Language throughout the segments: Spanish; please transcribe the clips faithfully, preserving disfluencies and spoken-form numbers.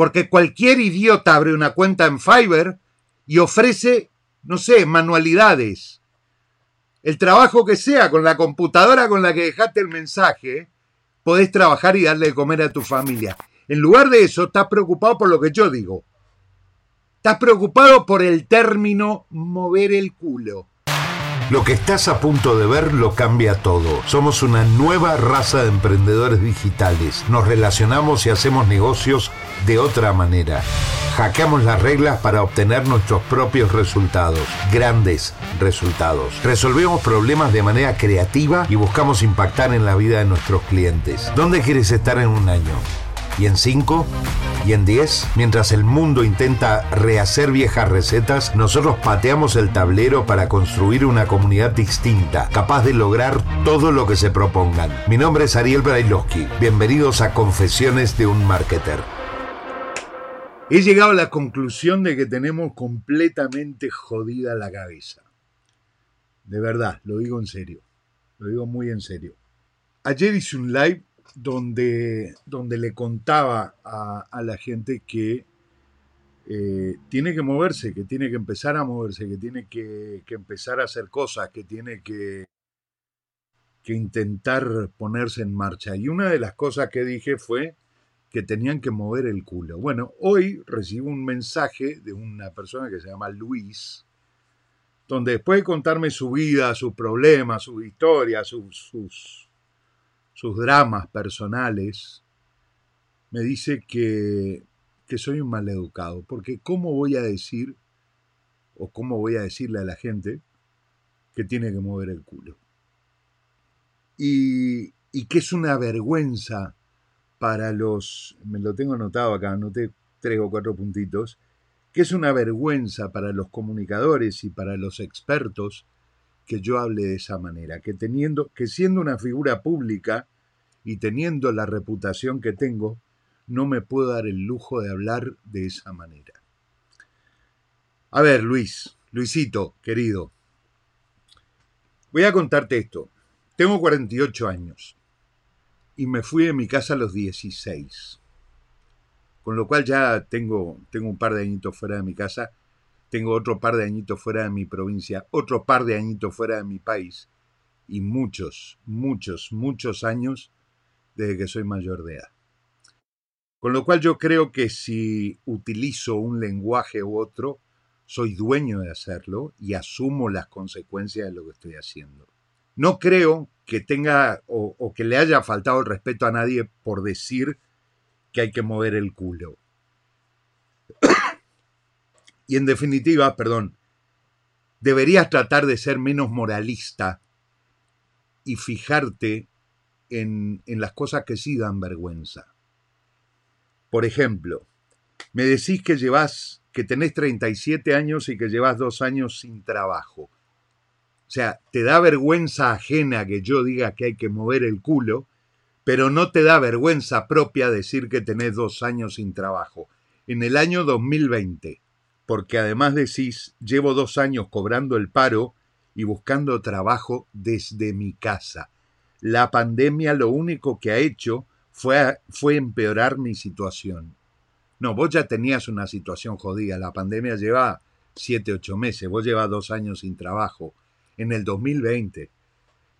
Porque cualquier idiota abre una cuenta en Fiverr y ofrece, no sé, manualidades. El trabajo que sea, con la computadora con la que dejaste el mensaje, podés trabajar y darle de comer a tu familia. En lugar de eso, estás preocupado por lo que yo digo. Estás preocupado por el término mover el culo. Lo que estás a punto de ver lo cambia todo. Somos una nueva raza de emprendedores digitales. Nos relacionamos y hacemos negocios de otra manera. Hackeamos las reglas para obtener nuestros propios resultados. Grandes resultados. Resolvemos problemas de manera creativa y buscamos impactar en la vida de nuestros clientes. ¿Dónde quieres estar en un año? ¿Y en cinco? ¿Y en diez? Mientras el mundo intenta rehacer viejas recetas, nosotros pateamos el tablero para construir una comunidad distinta, capaz de lograr todo lo que se propongan. Mi nombre es Ariel Brailovsky. Bienvenidos a Confesiones de un Marketer. He llegado a la conclusión de que tenemos completamente jodida la cabeza. De verdad, lo digo en serio. Lo digo muy en serio. Ayer hice un live Donde, donde le contaba a, a la gente que eh, tiene que moverse, que tiene que empezar a moverse, que tiene que, que empezar a hacer cosas, que tiene que, que intentar ponerse en marcha. Y una de las cosas que dije fue que tenían que mover el culo. Bueno, hoy recibo un mensaje de una persona que se llama Luis, donde después de contarme su vida, sus problemas, sus historias, sus... sus sus dramas personales, me dice que, que soy un maleducado, porque ¿cómo voy a decir o cómo voy a decirle a la gente que tiene que mover el culo? Y, y que es una vergüenza para los, me lo tengo anotado acá, anoté tres o cuatro puntitos, que es una vergüenza para los comunicadores y para los expertos que yo hable de esa manera, que teniendo, que siendo una figura pública y teniendo la reputación que tengo, no me puedo dar el lujo de hablar de esa manera. A ver, Luis, Luisito, querido, voy a contarte esto. Tengo cuarenta y ocho años y me fui de mi casa a los dieciséis, con lo cual ya tengo, tengo un par de añitos fuera de mi casa. Tengo otro par de añitos fuera de mi provincia, otro par de añitos fuera de mi país y muchos, muchos, muchos años desde que soy mayor de edad. Con lo cual yo creo que si utilizo un lenguaje u otro, soy dueño de hacerlo y asumo las consecuencias de lo que estoy haciendo. No creo que tenga o, o que le haya faltado el respeto a nadie por decir que hay que mover el culo. Y en definitiva, perdón, deberías tratar de ser menos moralista y fijarte en, en las cosas que sí dan vergüenza. Por ejemplo, me decís que llevas, que tenés treinta y siete años y que llevas dos años sin trabajo. O sea, te da vergüenza ajena que yo diga que hay que mover el culo, pero no te da vergüenza propia decir que tenés dos años sin trabajo. En el año dos mil veinte... porque además decís, llevo dos años cobrando el paro y buscando trabajo desde mi casa. La pandemia lo único que ha hecho fue, fue empeorar mi situación. No, vos ya tenías una situación jodida. La pandemia lleva siete, ocho meses. Vos llevas dos años sin trabajo. En el dos mil veinte.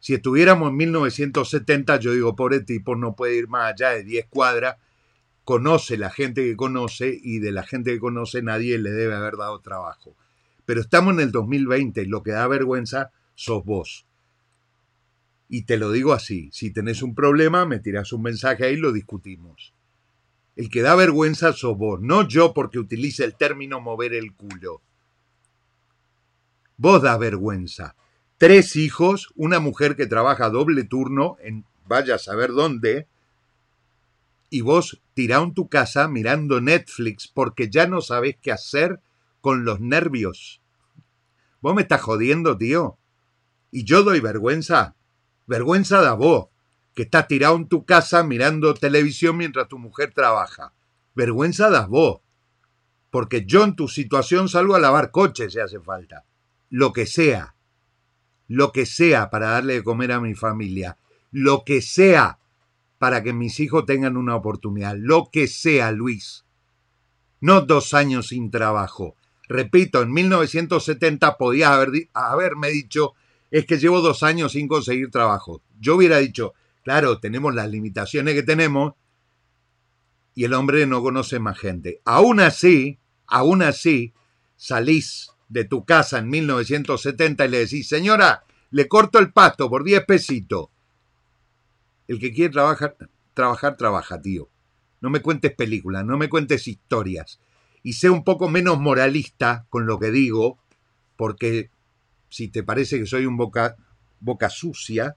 Si estuviéramos en mil novecientos setenta, yo digo, pobre tipo, no puede ir más allá de diez cuadras. Conoce la gente que conoce y de la gente que conoce nadie le debe haber dado trabajo. Pero estamos en el dos mil veinte y lo que da vergüenza sos vos. Y te lo digo así, si tenés un problema me tirás un mensaje ahí y lo discutimos. El que da vergüenza sos vos, no yo porque utilice el término mover el culo. Vos das vergüenza. Tres hijos, una mujer que trabaja doble turno en vaya a saber dónde, y vos tirado en tu casa mirando Netflix porque ya no sabés qué hacer con los nervios. Vos me estás jodiendo, tío. Y yo doy vergüenza. Vergüenza da vos, que estás tirado en tu casa mirando televisión mientras tu mujer trabaja. Vergüenza das vos. Porque yo en tu situación salgo a lavar coches si hace falta. Lo que sea. Lo que sea para darle de comer a mi familia. Lo que sea para que mis hijos tengan una oportunidad. Lo que sea, Luis. no dos años sin trabajo. Repito, en mil novecientos setenta podías haber, haberme dicho, es que llevo dos años sin conseguir trabajo. Yo hubiera dicho, claro, tenemos las limitaciones que tenemos y el hombre no conoce más gente. Aún así, aún así, salís de tu casa en mil novecientos setenta y le decís, señora, le corto el pasto por diez pesitos. El que quiere trabajar, trabajar, trabaja, tío. No me cuentes películas, no me cuentes historias. Y sé un poco menos moralista con lo que digo, porque si te parece que soy un boca, boca sucia,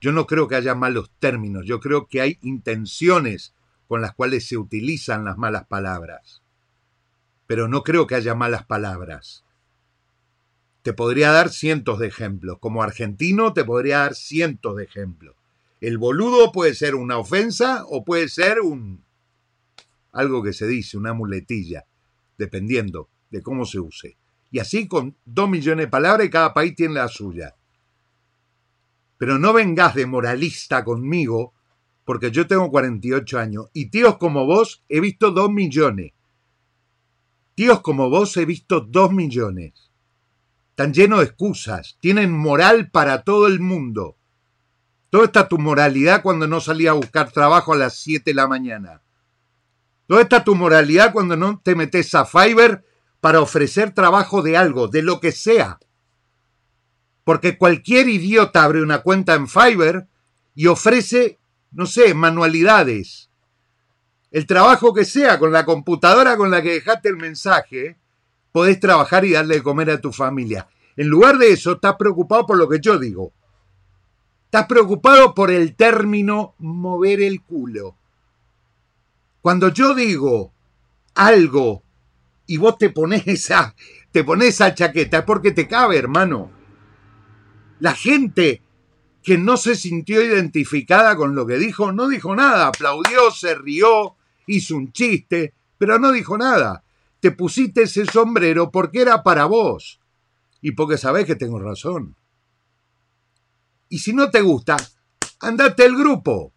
yo no creo que haya malos términos, yo creo que hay intenciones con las cuales se utilizan las malas palabras. Pero no creo que haya malas palabras. Te podría dar cientos de ejemplos. Como argentino te podría dar cientos de ejemplos. El boludo puede ser una ofensa o puede ser un... algo que se dice, una muletilla, dependiendo de cómo se use. Y así con dos millones de palabras, cada país tiene la suya. Pero no vengas de moralista conmigo, porque yo tengo cuarenta y ocho años, y tíos como vos he visto dos millones. Tíos como vos he visto dos millones. Están llenos de excusas, tienen moral para todo el mundo. ¿Dónde está tu moralidad cuando no salí a buscar trabajo a las siete de la mañana? ¿Dónde está tu moralidad cuando no te metes a Fiverr para ofrecer trabajo de algo, de lo que sea? Porque cualquier idiota abre una cuenta en Fiverr y ofrece, no sé, manualidades. El trabajo que sea, con la computadora con la que dejaste el mensaje, podés trabajar y darle de comer a tu familia. En lugar de eso, estás preocupado por lo que yo digo. Estás preocupado por el término mover el culo. Cuando yo digo algo y vos te pones esa, te pones esa chaqueta, es porque te cabe, hermano. La gente que no se sintió identificada con lo que dijo, no dijo nada. Aplaudió, se rió, hizo un chiste, pero no dijo nada. Te pusiste ese sombrero porque era para vos y porque sabés que tengo razón. Y si no te gusta, andate del grupo.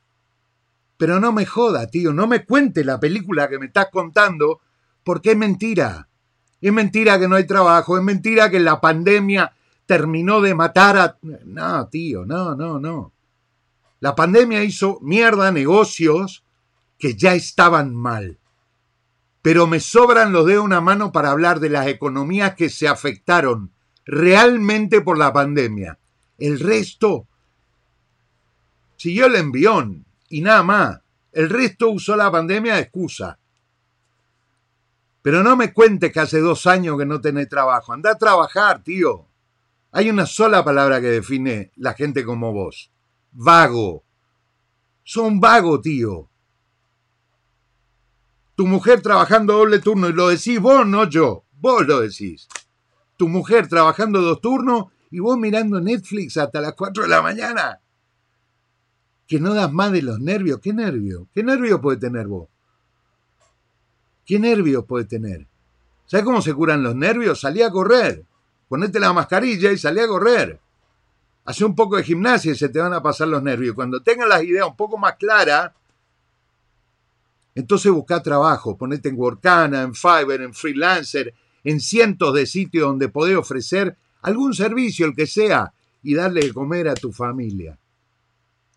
Pero no me joda, tío, no me cuente la película que me estás contando, porque es mentira. Es mentira que no hay trabajo, es mentira que la pandemia terminó de matar a... No, tío, no, no, no. La pandemia hizo mierda negocios que ya estaban mal. Pero me sobran los dedos de una mano para hablar de las economías que se afectaron realmente por la pandemia. El resto siguió el envión. Y nada más. El resto usó la pandemia de excusa. Pero no me cuentes que hace dos años que no tenés trabajo. Andá a trabajar, tío. Hay una sola palabra que define la gente como vos. Vago. Sos un vago, tío. Tu mujer trabajando doble turno, y lo decís vos, no yo. Vos lo decís. Tu mujer trabajando dos turnos y vos mirando Netflix hasta las cuatro de la mañana. Que no das más de los nervios. ¿Qué nervio? ¿Qué nervio puede tener vos? ¿Qué nervios puede tener? ¿Sabes cómo se curan los nervios? Salí a correr. Ponete la mascarilla y salí a correr. Hacé un poco de gimnasia y se te van a pasar los nervios. Cuando tengas las ideas un poco más claras, entonces buscá trabajo. Ponete en Workana, en Fiverr, en Freelancer, en cientos de sitios donde podés ofrecer algún servicio, el que sea, y darle de comer a tu familia.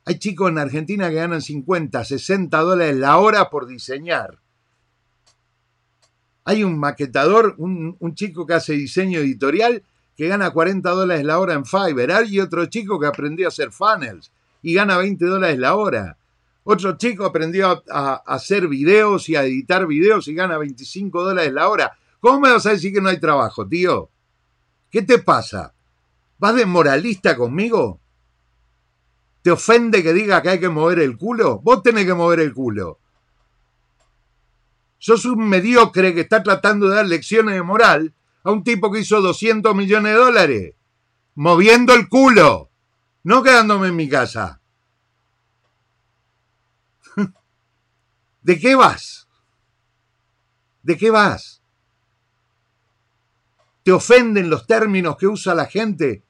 Hay chicos en Argentina que ganan cincuenta, sesenta dólares la hora por diseñar. Hay un maquetador, un, un chico que hace diseño editorial que gana cuarenta dólares la hora en Fiverr. Hay otro chico que aprendió a hacer funnels y gana veinte dólares la hora. Otro chico aprendió a, a, a hacer videos y a editar videos y gana veinticinco dólares la hora. ¿Cómo me vas a decir que no hay trabajo, tío? ¿Qué te pasa? ¿Vas de moralista conmigo? ¿Te ofende que diga que hay que mover el culo? Vos tenés que mover el culo. Sos un mediocre que está tratando de dar lecciones de moral a un tipo que hizo doscientos millones de dólares. Moviendo el culo. No quedándome en mi casa. ¿De qué vas? ¿De qué vas? ¿Te ofenden los términos que usa la gente?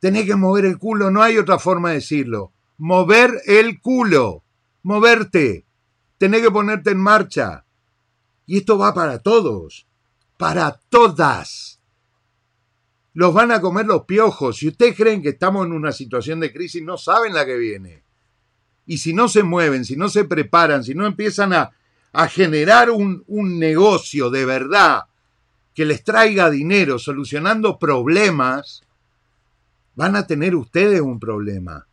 Tenés que mover el culo, no hay otra forma de decirlo. Mover el culo, moverte, tenés que ponerte en marcha. Y esto va para todos, para todas. Los van a comer los piojos. Si ustedes creen que estamos en una situación de crisis, no saben la que viene. Y si no se mueven, si no se preparan, si no empiezan a, a generar un, un negocio de verdad que les traiga dinero solucionando problemas, van a tener ustedes un problema.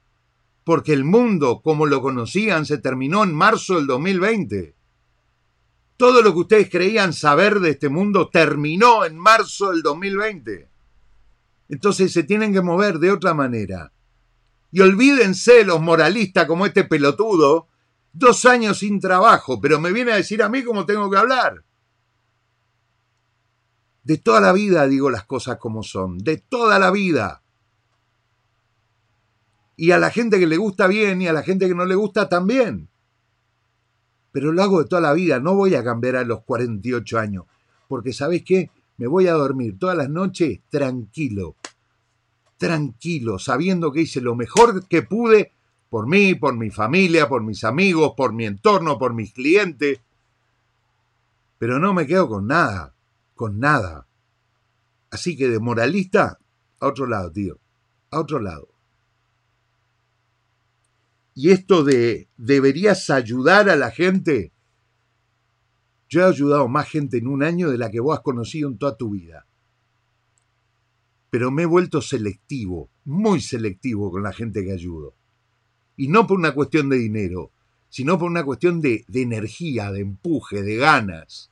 Porque el mundo, como lo conocían, se terminó en marzo del dos mil veinte. Todo lo que ustedes creían saber de este mundo terminó en marzo del dos mil veinte. Entonces se tienen que mover de otra manera. Y olvídense los moralistas como este pelotudo, dos años sin trabajo, pero me viene a decir a mí cómo tengo que hablar. De toda la vida digo las cosas como son, de toda la vida. Y a la gente que le gusta bien y a la gente que no le gusta también. Pero lo hago de toda la vida, no voy a cambiar a los cuarenta y ocho años, porque ¿sabés qué? Me voy a dormir todas las noches tranquilo. Tranquilo, sabiendo que hice lo mejor que pude por mí, por mi familia, por mis amigos, por mi entorno, por mis clientes. Pero no me quedo con nada, con nada. Así que de moralista, a otro lado, tío, a otro lado. Y esto de deberías ayudar a la gente. Yo he ayudado más gente en un año de la que vos has conocido en toda tu vida. Pero me he vuelto selectivo, muy selectivo con la gente que ayudo. Y no por una cuestión de dinero, sino por una cuestión de, de energía, de empuje, de ganas.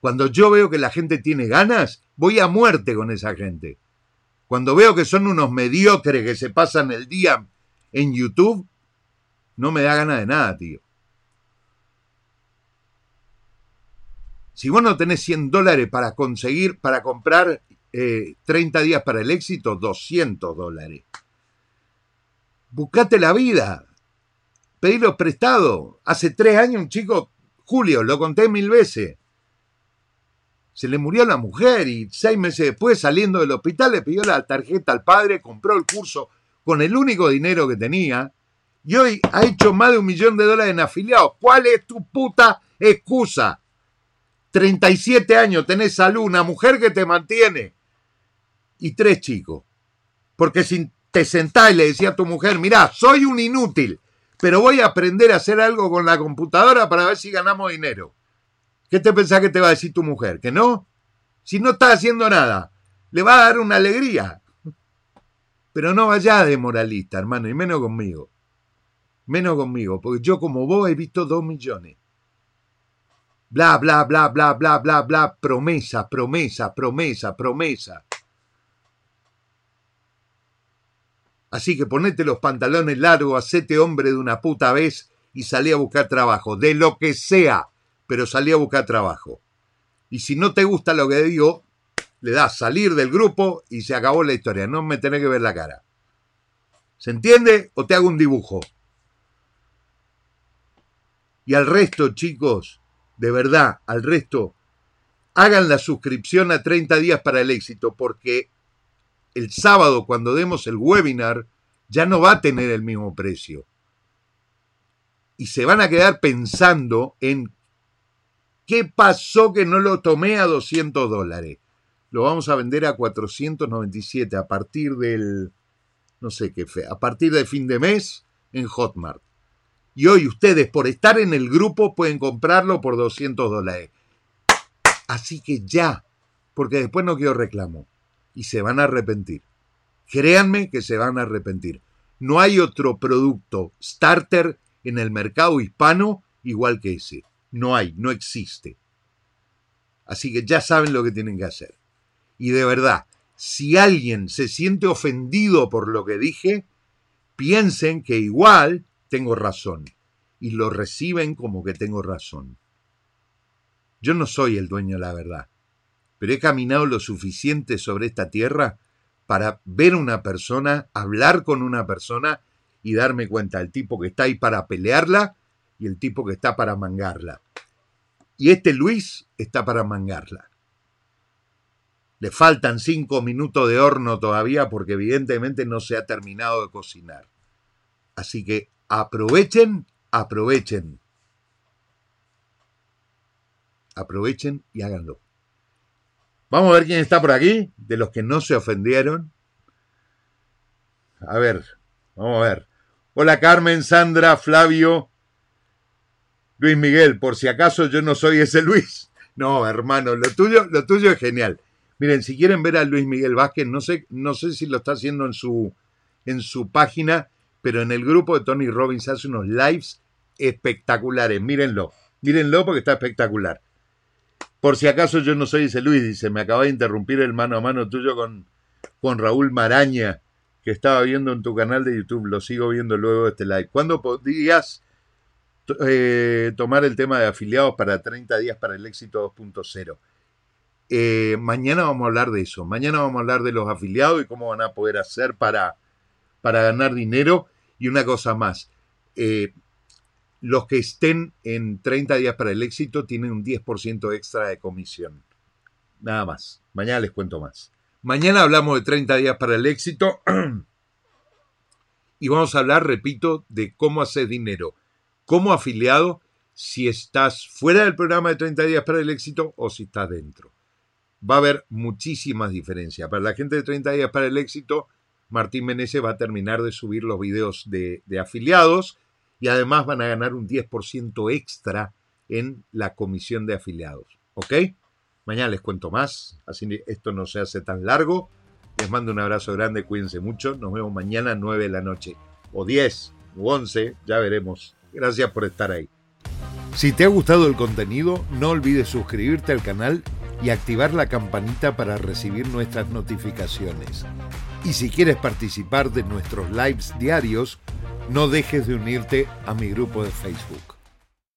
Cuando yo veo que la gente tiene ganas, voy a muerte con esa gente. Cuando veo que son unos mediocres que se pasan el día en YouTube, no me da ganas de nada, tío. Si vos no tenés cien dólares para conseguir, para comprar... Eh, treinta días para el éxito, doscientos dólares. Buscate la vida. Pedilo prestado. Hace tres años un chico, Julio, lo conté mil veces. Se le murió la mujer y seis meses después, saliendo del hospital, le pidió la tarjeta al padre, compró el curso con el único dinero que tenía y hoy ha hecho más de un millón de dólares en afiliados. ¿Cuál es tu puta excusa? treinta y siete años, tenés salud, una mujer que te mantiene. Y tres chicos. Porque si te sentás y le decías a tu mujer, mirá, soy un inútil, pero voy a aprender a hacer algo con la computadora para ver si ganamos dinero. ¿Qué te pensás que te va a decir tu mujer? ¿Que no? Si no estás haciendo nada, le va a dar una alegría. Pero no vayas de moralista, hermano, y menos conmigo. Menos conmigo, porque yo como vos he visto dos millones. Bla, bla, bla, bla, bla, bla, bla, promesa, promesa, promesa, promesa. Así que ponete los pantalones largos, hacete hombre de una puta vez y salí a buscar trabajo, de lo que sea, pero salí a buscar trabajo. Y si no te gusta lo que digo, le das salir del grupo y se acabó la historia, no me tenés que ver la cara. ¿Se entiende? O te hago un dibujo. Y al resto, chicos... De verdad, al resto, hagan la suscripción a treinta días para el éxito, porque el sábado, cuando demos el webinar, ya no va a tener el mismo precio. Y se van a quedar pensando en qué pasó que no lo tomé a doscientos dólares. Lo vamos a vender a cuatrocientos noventa y siete a partir del, no sé qué fe, a partir del fin de mes en Hotmart. Y hoy ustedes, por estar en el grupo, pueden comprarlo por doscientos dólares. Así que ya, porque después no quiero reclamo. Y se van a arrepentir. Créanme que se van a arrepentir. No hay otro producto starter en el mercado hispano igual que ese. No hay, no existe. Así que ya saben lo que tienen que hacer. Y de verdad, si alguien se siente ofendido por lo que dije, piensen que igual... tengo razón, y lo reciben como que tengo razón. Yo no soy el dueño de la verdad, pero he caminado lo suficiente sobre esta tierra para ver a una persona, hablar con una persona y darme cuenta del tipo que está ahí para pelearla y el tipo que está para mangarla. Y este Luis está para mangarla. Le faltan cinco minutos de horno todavía porque evidentemente no se ha terminado de cocinar. Así que aprovechen, aprovechen. aprovechen y háganlo. Vamos a ver quién está por aquí, de los que no se ofendieron. A ver, vamos a ver. Hola Carmen, Sandra, Flavio, Luis Miguel, por si acaso yo no soy ese Luis. No, hermano, lo tuyo, lo tuyo es genial. Miren, si quieren ver a Luis Miguel Vázquez, no sé, no sé si lo está haciendo en su, en su página, pero en el grupo de Tony Robbins hace unos lives espectaculares. Mírenlo, mírenlo porque está espectacular. Por si acaso yo no soy ese Luis, dice, me acaba de interrumpir el mano a mano tuyo con, con Raúl Maraña, que estaba viendo en tu canal de YouTube, lo sigo viendo luego de este live. ¿Cuándo podrías eh, tomar el tema de afiliados para treinta días para el éxito dos punto cero? Eh, mañana vamos a hablar de eso, mañana vamos a hablar de los afiliados y cómo van a poder hacer para, para ganar dinero. Y una cosa más, eh, los que estén en treinta días para el éxito tienen un diez por ciento extra de comisión, nada más. Mañana les cuento más. Mañana hablamos de treinta días para el éxito y vamos a hablar, repito, de cómo hacer dinero como afiliado si estás fuera del programa de treinta días para el éxito o si estás dentro. Va a haber muchísimas diferencias. Para la gente de treinta días para el éxito, Martín Menezes va a terminar de subir los videos de, de afiliados y además van a ganar un diez por ciento extra en la comisión de afiliados. ¿Ok? Mañana les cuento más, así esto no se hace tan largo. Les mando un abrazo grande, cuídense mucho. Nos vemos mañana a nueve de la noche, o diez, o once, ya veremos. Gracias por estar ahí. Si te ha gustado el contenido, no olvides suscribirte al canal y activar la campanita para recibir nuestras notificaciones. Y si quieres participar de nuestros lives diarios, no dejes de unirte a mi grupo de Facebook.